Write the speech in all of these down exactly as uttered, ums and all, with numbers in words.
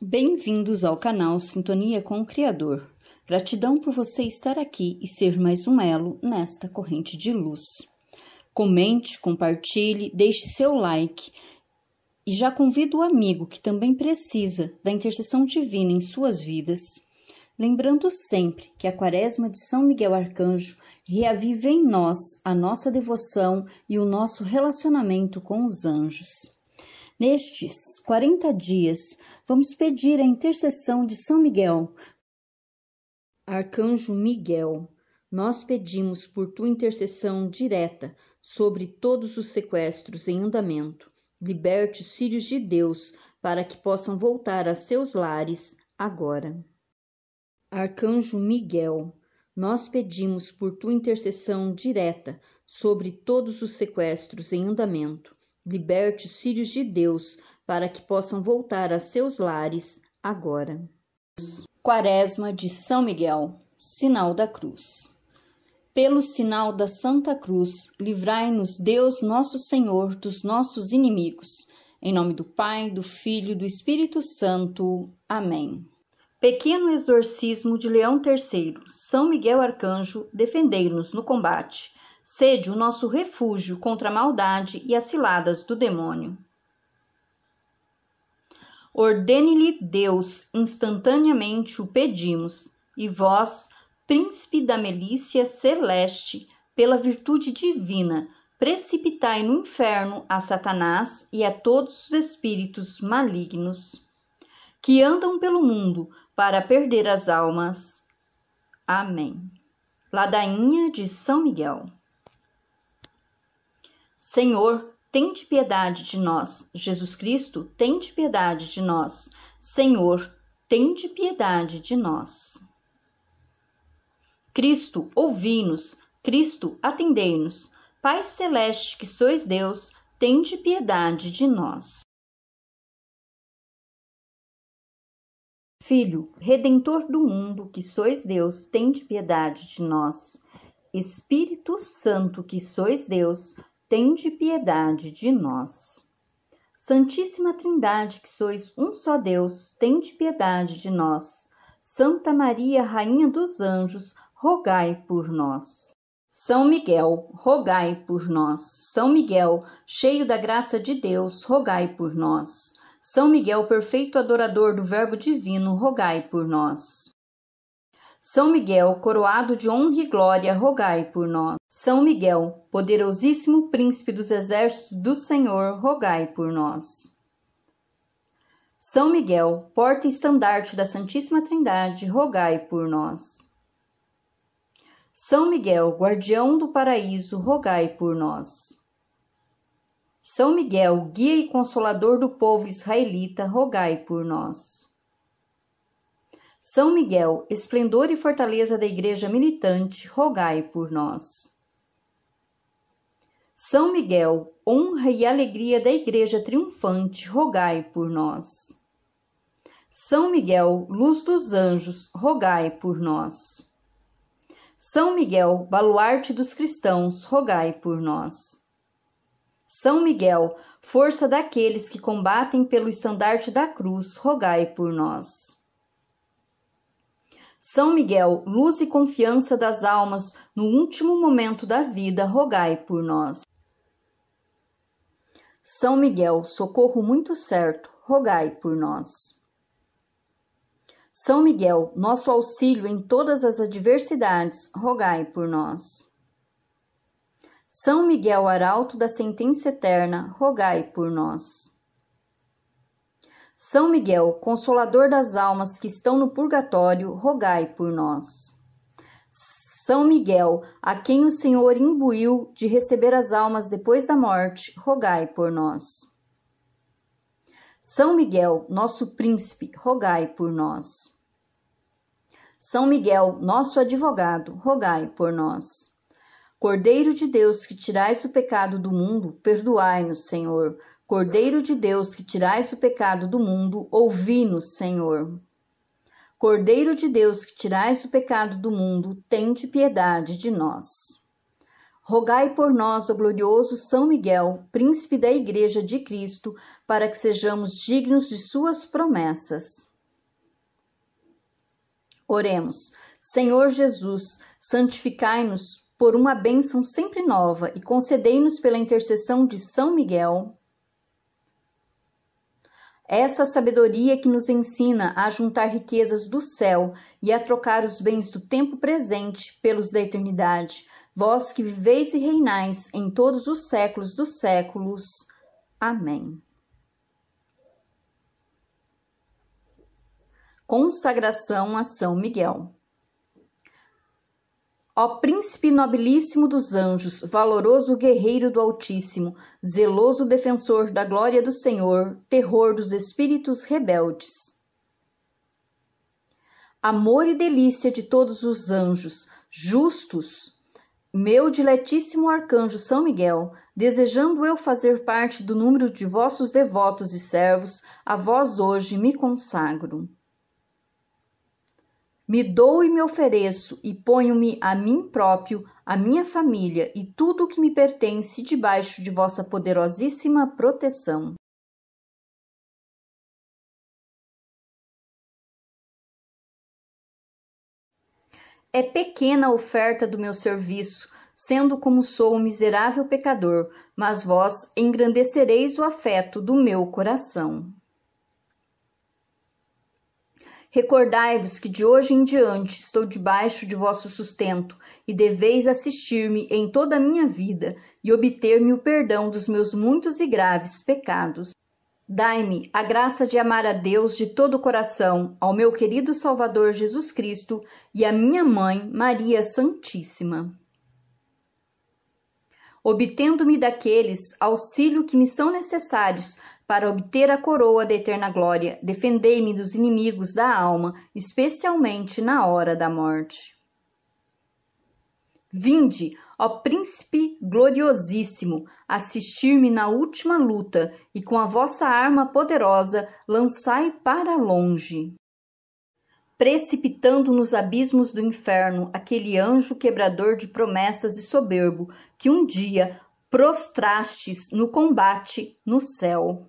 Bem-vindos ao canal Sintonia com o Criador. Gratidão por você estar aqui e ser mais um elo nesta corrente de luz. Comente, compartilhe, deixe seu like e já convido o amigo que também precisa da intercessão divina em suas vidas. Lembrando sempre que a Quaresma de São Miguel Arcanjo reaviva em nós a nossa devoção e o nosso relacionamento com os anjos. Nestes quarenta dias, vamos pedir a intercessão de São Miguel. Arcanjo Miguel, nós pedimos por tua intercessão direta sobre todos os sequestros em andamento. Liberte os filhos de Deus para que possam voltar a seus lares agora. Arcanjo Miguel, nós pedimos por tua intercessão direta sobre todos os sequestros em andamento. Liberte os filhos de Deus para que possam voltar a seus lares agora. Quaresma de São Miguel, sinal da cruz. Pelo sinal da Santa Cruz, livrai-nos Deus nosso Senhor dos nossos inimigos. Em nome do Pai, do Filho e do Espírito Santo. Amém. Pequeno exorcismo de Leão terceiro, São Miguel Arcanjo, defendei-nos no combate. Sede o nosso refúgio contra a maldade e as ciladas do demônio. Ordene-lhe Deus, instantaneamente o pedimos, e vós, príncipe da milícia celeste, pela virtude divina, precipitai no inferno a Satanás e a todos os espíritos malignos que andam pelo mundo para perder as almas. Amém. Ladainha de São Miguel. Senhor, tende piedade de nós. Jesus Cristo, tende piedade de nós. Senhor, tende piedade de nós. Cristo, ouvi-nos. Cristo, atendei-nos. Pai Celeste, que sois Deus, tende piedade de nós. Filho, Redentor do mundo, que sois Deus, tende piedade de nós. Espírito Santo, que sois Deus, tende piedade de nós. Santíssima Trindade, que sois um só Deus, tende piedade de nós. Santa Maria, Rainha dos Anjos, rogai por nós. São Miguel, rogai por nós. São Miguel, cheio da graça de Deus, rogai por nós. São Miguel, perfeito adorador do Verbo Divino, rogai por nós. São Miguel, coroado de honra e glória, rogai por nós. São Miguel, poderosíssimo príncipe dos exércitos do Senhor, rogai por nós. São Miguel, porta e estandarte da Santíssima Trindade, rogai por nós. São Miguel, guardião do paraíso, rogai por nós. São Miguel, guia e consolador do povo israelita, rogai por nós. São Miguel, esplendor e fortaleza da Igreja militante, rogai por nós. São Miguel, honra e alegria da Igreja triunfante, rogai por nós. São Miguel, luz dos anjos, rogai por nós. São Miguel, baluarte dos cristãos, rogai por nós. São Miguel, força daqueles que combatem pelo estandarte da cruz, rogai por nós. São Miguel, luz e confiança das almas no último momento da vida, rogai por nós. São Miguel, socorro muito certo, rogai por nós. São Miguel, nosso auxílio em todas as adversidades, rogai por nós. São Miguel, arauto da sentença eterna, rogai por nós. São Miguel, consolador das almas que estão no purgatório, rogai por nós. São Miguel, a quem o Senhor imbuiu de receber as almas depois da morte, rogai por nós. São Miguel, nosso príncipe, rogai por nós. São Miguel, nosso advogado, rogai por nós. Cordeiro de Deus, que tirais o pecado do mundo, perdoai-nos, Senhor. Cordeiro de Deus, que tirais o pecado do mundo, ouvi-nos, Senhor. Cordeiro de Deus, que tirais o pecado do mundo, tende piedade de nós. Rogai por nós, o glorioso São Miguel, príncipe da Igreja de Cristo, para que sejamos dignos de suas promessas. Oremos. Senhor Jesus, santificai-nos por uma bênção sempre nova e concedei-nos pela intercessão de São Miguel essa sabedoria que nos ensina a juntar riquezas do céu e a trocar os bens do tempo presente pelos da eternidade. Vós que viveis e reinais em todos os séculos dos séculos. Amém. Consagração a São Miguel. Ó príncipe nobilíssimo dos anjos, valoroso guerreiro do Altíssimo, zeloso defensor da glória do Senhor, terror dos espíritos rebeldes, amor e delícia de todos os anjos, justos, meu diletíssimo arcanjo São Miguel, desejando eu fazer parte do número de vossos devotos e servos, a vós hoje me consagro. Me dou e me ofereço e ponho-me a mim próprio, a minha família e tudo o que me pertence debaixo de vossa poderosíssima proteção. É pequena a oferta do meu serviço, sendo como sou um miserável pecador, mas vós engrandecereis o afeto do meu coração. Recordai-vos que de hoje em diante estou debaixo de vosso sustento e deveis assistir-me em toda a minha vida e obter-me o perdão dos meus muitos e graves pecados. Dai-me a graça de amar a Deus de todo o coração, ao meu querido Salvador Jesus Cristo e à minha Mãe, Maria Santíssima, obtendo-me daqueles auxílio que me são necessários para obter a coroa da eterna glória. Defendei-me dos inimigos da alma, especialmente na hora da morte. Vinde, ó príncipe gloriosíssimo, assistir-me na última luta e com a vossa arma poderosa lançai para longe, precipitando nos abismos do inferno, aquele anjo quebrador de promessas e soberbo que um dia prostrastes no combate no céu.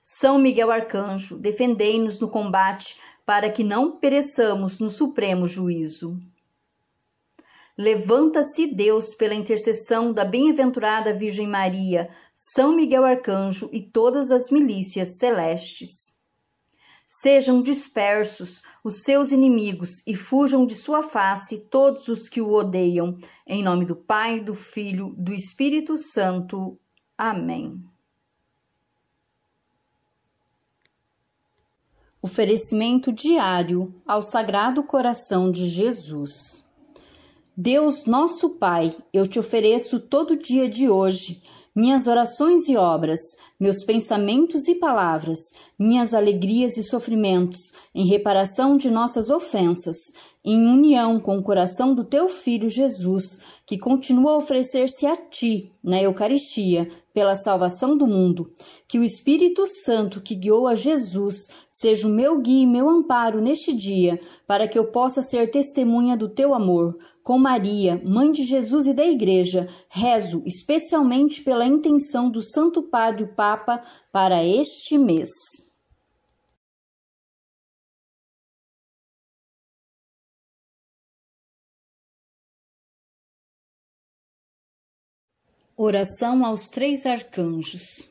São Miguel Arcanjo, defendei-nos no combate para que não pereçamos no supremo juízo. Levanta-se Deus pela intercessão da bem-aventurada Virgem Maria, São Miguel Arcanjo e todas as milícias celestes. Sejam dispersos os seus inimigos e fujam de sua face todos os que o odeiam. Em nome do Pai, do Filho, do Espírito Santo. Amém. Oferecimento diário ao Sagrado Coração de Jesus. Deus nosso Pai, eu te ofereço todo o dia de hoje, minhas orações e obras, meus pensamentos e palavras, minhas alegrias e sofrimentos, em reparação de nossas ofensas, em união com o coração do teu Filho Jesus, que continua a oferecer-se a ti, na Eucaristia, pela salvação do mundo. Que o Espírito Santo que guiou a Jesus seja o meu guia e meu amparo neste dia, para que eu possa ser testemunha do teu amor. Com Maria, Mãe de Jesus e da Igreja, rezo especialmente pela intenção do Santo Padre o Papa para este mês. Oração aos três arcanjos.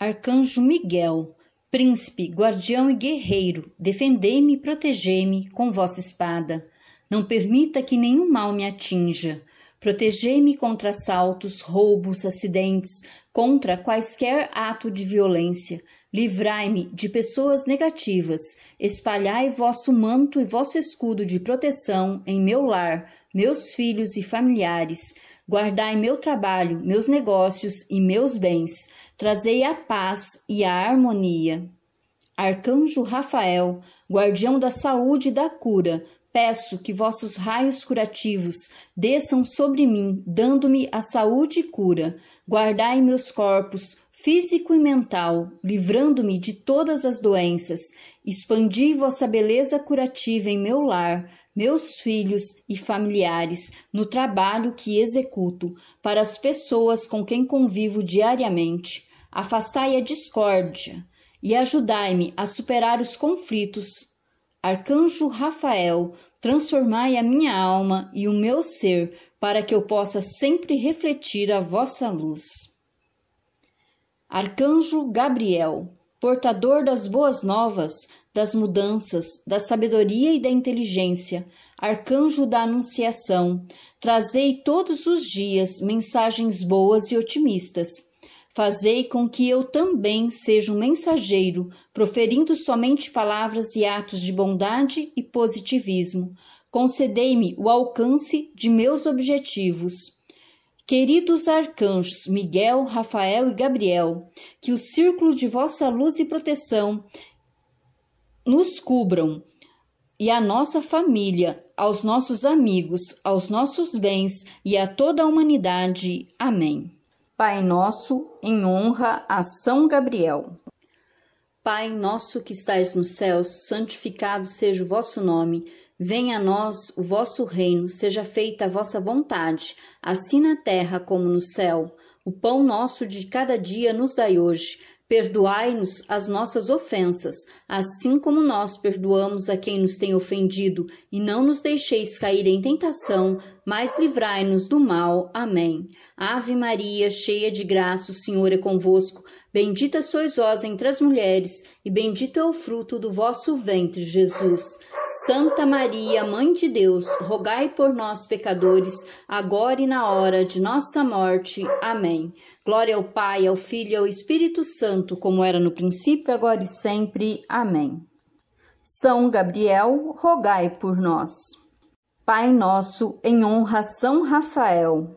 Arcanjo Miguel, príncipe, guardião e guerreiro, defendei-me e protegei-me com vossa espada. Não permita que nenhum mal me atinja. Protegei-me contra assaltos, roubos, acidentes, contra quaisquer ato de violência. Livrai-me de pessoas negativas. Espalhai vosso manto e vosso escudo de proteção em meu lar, meus filhos e familiares. Guardai meu trabalho, meus negócios e meus bens. Trazei a paz e a harmonia. Arcanjo Rafael, guardião da saúde e da cura, peço que vossos raios curativos desçam sobre mim, dando-me a saúde e cura. Guardai meus corpos, físico e mental, livrando-me de todas as doenças. Expandi vossa beleza curativa em meu lar, meus filhos e familiares, no trabalho que executo, para as pessoas com quem convivo diariamente. Afastai a discórdia e ajudai-me a superar os conflitos. Arcanjo Rafael, transformai a minha alma e o meu ser, para que eu possa sempre refletir a vossa luz. Arcanjo Gabriel, portador das boas novas, das mudanças, da sabedoria e da inteligência, arcanjo da anunciação, trazei todos os dias mensagens boas e otimistas. Fazei com que eu também seja um mensageiro, proferindo somente palavras e atos de bondade e positivismo. Concedei-me o alcance de meus objetivos. Queridos arcanjos Miguel, Rafael e Gabriel, que o círculo de vossa luz e proteção nos cubram, e à nossa família, aos nossos amigos, aos nossos bens e a toda a humanidade. Amém. Pai nosso, em honra a São Gabriel. Pai nosso que estais nos céus, santificado seja o vosso nome. Venha a nós o vosso reino, seja feita a vossa vontade, assim na terra como no céu. O pão nosso de cada dia nos dai hoje. Perdoai-nos as nossas ofensas, assim como nós perdoamos a quem nos tem ofendido, e não nos deixeis cair em tentação, mas livrai-nos do mal. Amém. Ave Maria, cheia de graça, o Senhor é convosco. Bendita sois vós entre as mulheres, e bendito é o fruto do vosso ventre, Jesus. Santa Maria, Mãe de Deus, rogai por nós, pecadores, agora e na hora de nossa morte. Amém. Glória ao Pai, ao Filho e ao Espírito Santo, como era no princípio, agora e sempre. Amém. São Gabriel, rogai por nós. Pai nosso, em honra a São Rafael.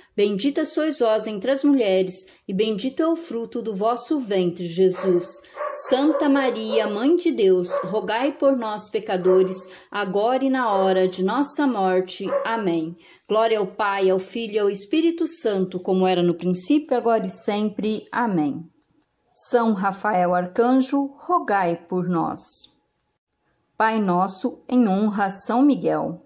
Bendita sois vós entre as mulheres, e bendito é o fruto do vosso ventre, Jesus. Santa Maria, Mãe de Deus, rogai por nós, pecadores, agora e na hora de nossa morte. Amém. Glória ao Pai, ao Filho e ao Espírito Santo, como era no princípio, agora e sempre. Amém. São Rafael Arcanjo, rogai por nós. Pai nosso, em honra a São Miguel.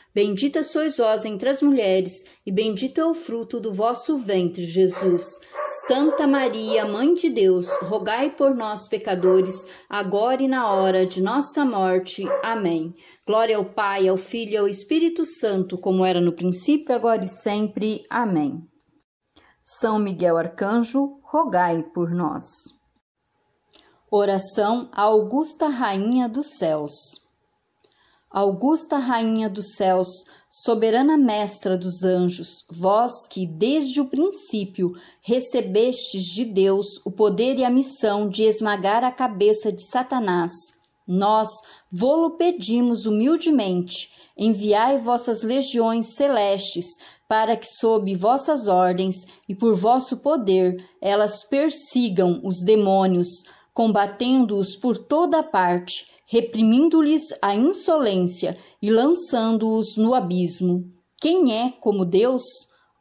Bendita sois vós entre as mulheres, e bendito é o fruto do vosso ventre, Jesus. Santa Maria, Mãe de Deus, rogai por nós, pecadores, agora e na hora de nossa morte. Amém. Glória ao Pai, ao Filho e ao Espírito Santo, como era no princípio, agora e sempre. Amém. São Miguel Arcanjo, rogai por nós. Oração à Augusta Rainha dos Céus. Augusta Rainha dos Céus, soberana mestra dos anjos, vós que, desde o princípio, recebestes de Deus o poder e a missão de esmagar a cabeça de Satanás, nós vô-lo pedimos humildemente, enviai vossas legiões celestes, para que sob vossas ordens e por vosso poder elas persigam os demônios, combatendo-os por toda a parte, reprimindo-lhes a insolência e lançando-os no abismo. Quem é como Deus?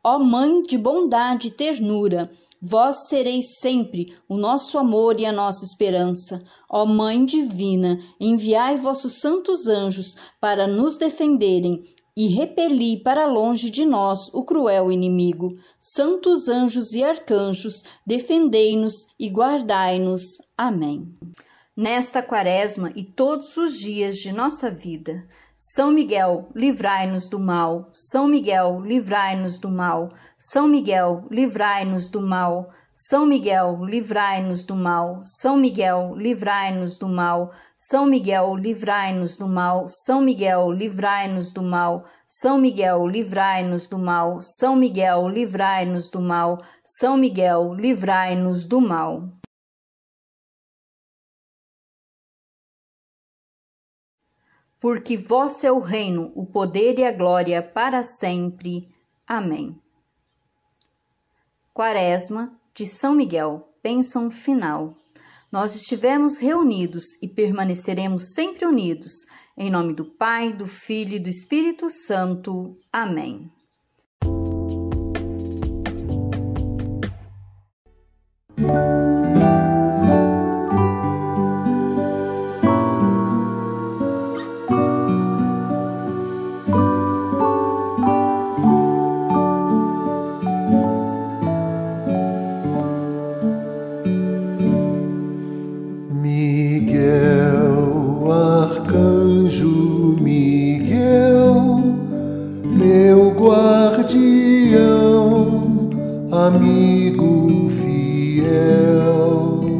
Ó Mãe de bondade e ternura, vós sereis sempre o nosso amor e a nossa esperança. Ó Mãe divina, enviai vossos santos anjos para nos defenderem e repeli para longe de nós o cruel inimigo. Santos anjos e arcanjos, defendei-nos e guardai-nos. Amém. Nesta quaresma e todos os dias de nossa vida, São Miguel, livrai-nos do mal. São Miguel, livrai-nos do mal. São Miguel, livrai-nos do mal. São Miguel, livrai-nos do mal. São Miguel, livrai-nos do mal. São Miguel, livrai-nos do mal. São Miguel, livrai-nos do mal. São Miguel, livrai-nos do mal. São Miguel, livrai-nos do mal. São Miguel, livrai-nos do mal. Porque vosso é o reino, o poder e a glória para sempre. Amém. Quaresma de São Miguel, bênção final. Nós estivemos reunidos e permaneceremos sempre unidos. Em nome do Pai, do Filho e do Espírito Santo. Amém. Amigo fiel,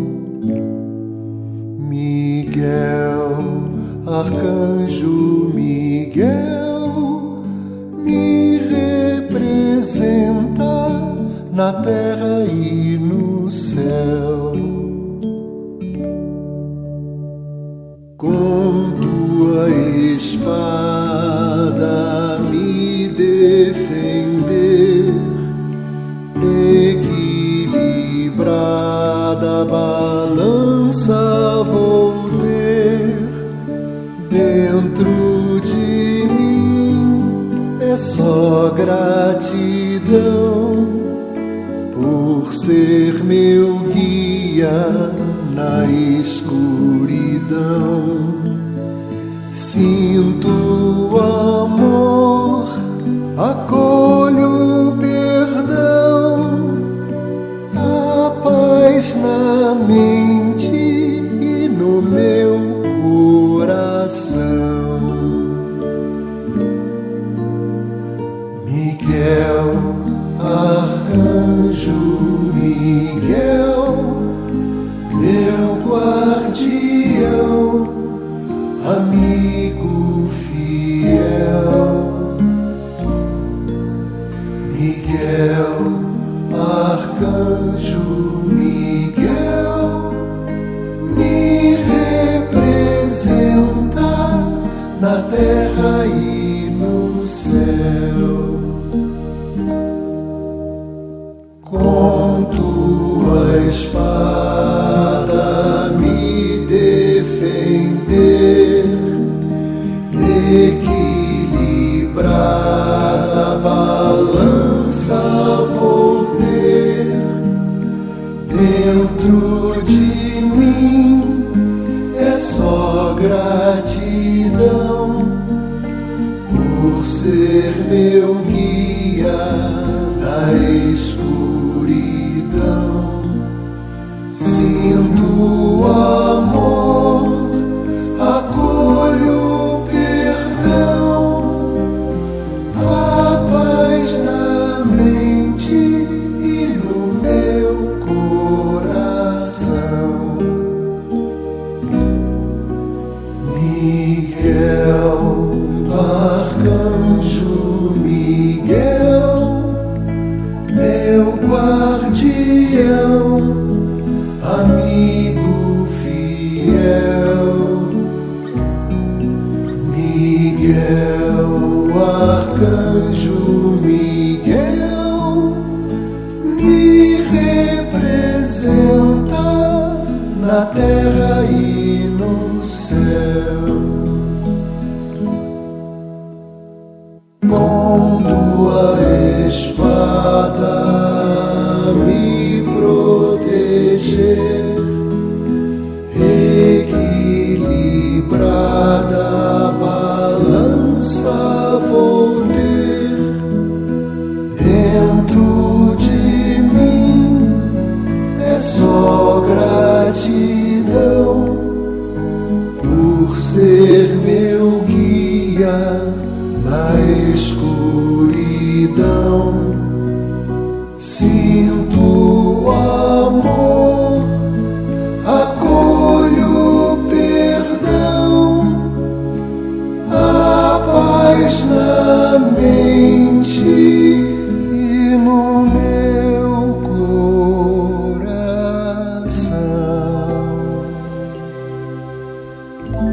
Miguel, Arcanjo Miguel, me representa na terra e no céu. Com tua espada me defender, equilibrada balança vou ter dentro de mim, é só gratidão por ser meu guia na escuridão. Sinto o amor, acolho na mente e no meu coração. Miguel, Arcanjo Miguel, meu guardião, amigo fiel. Miguel, Arcanjo Miguel, me representa na terra e no céu. Com tua espada me defender, equilibrada balança vou ter dentro de mim, é só gratidão por ser meu guia na escuridão. Sinto o amor, acolho o perdão, a paz na mente e no meu coração. Miguel, Arcanjo Miguel, meu guardião, amigo fiel. Miguel, Arcanjo Miguel, me representa na terra e no céu. Com tua espada me proteger, equilibrada balança vou ter dentro de mim, é só gratidão por ser meu guia Thank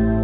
you.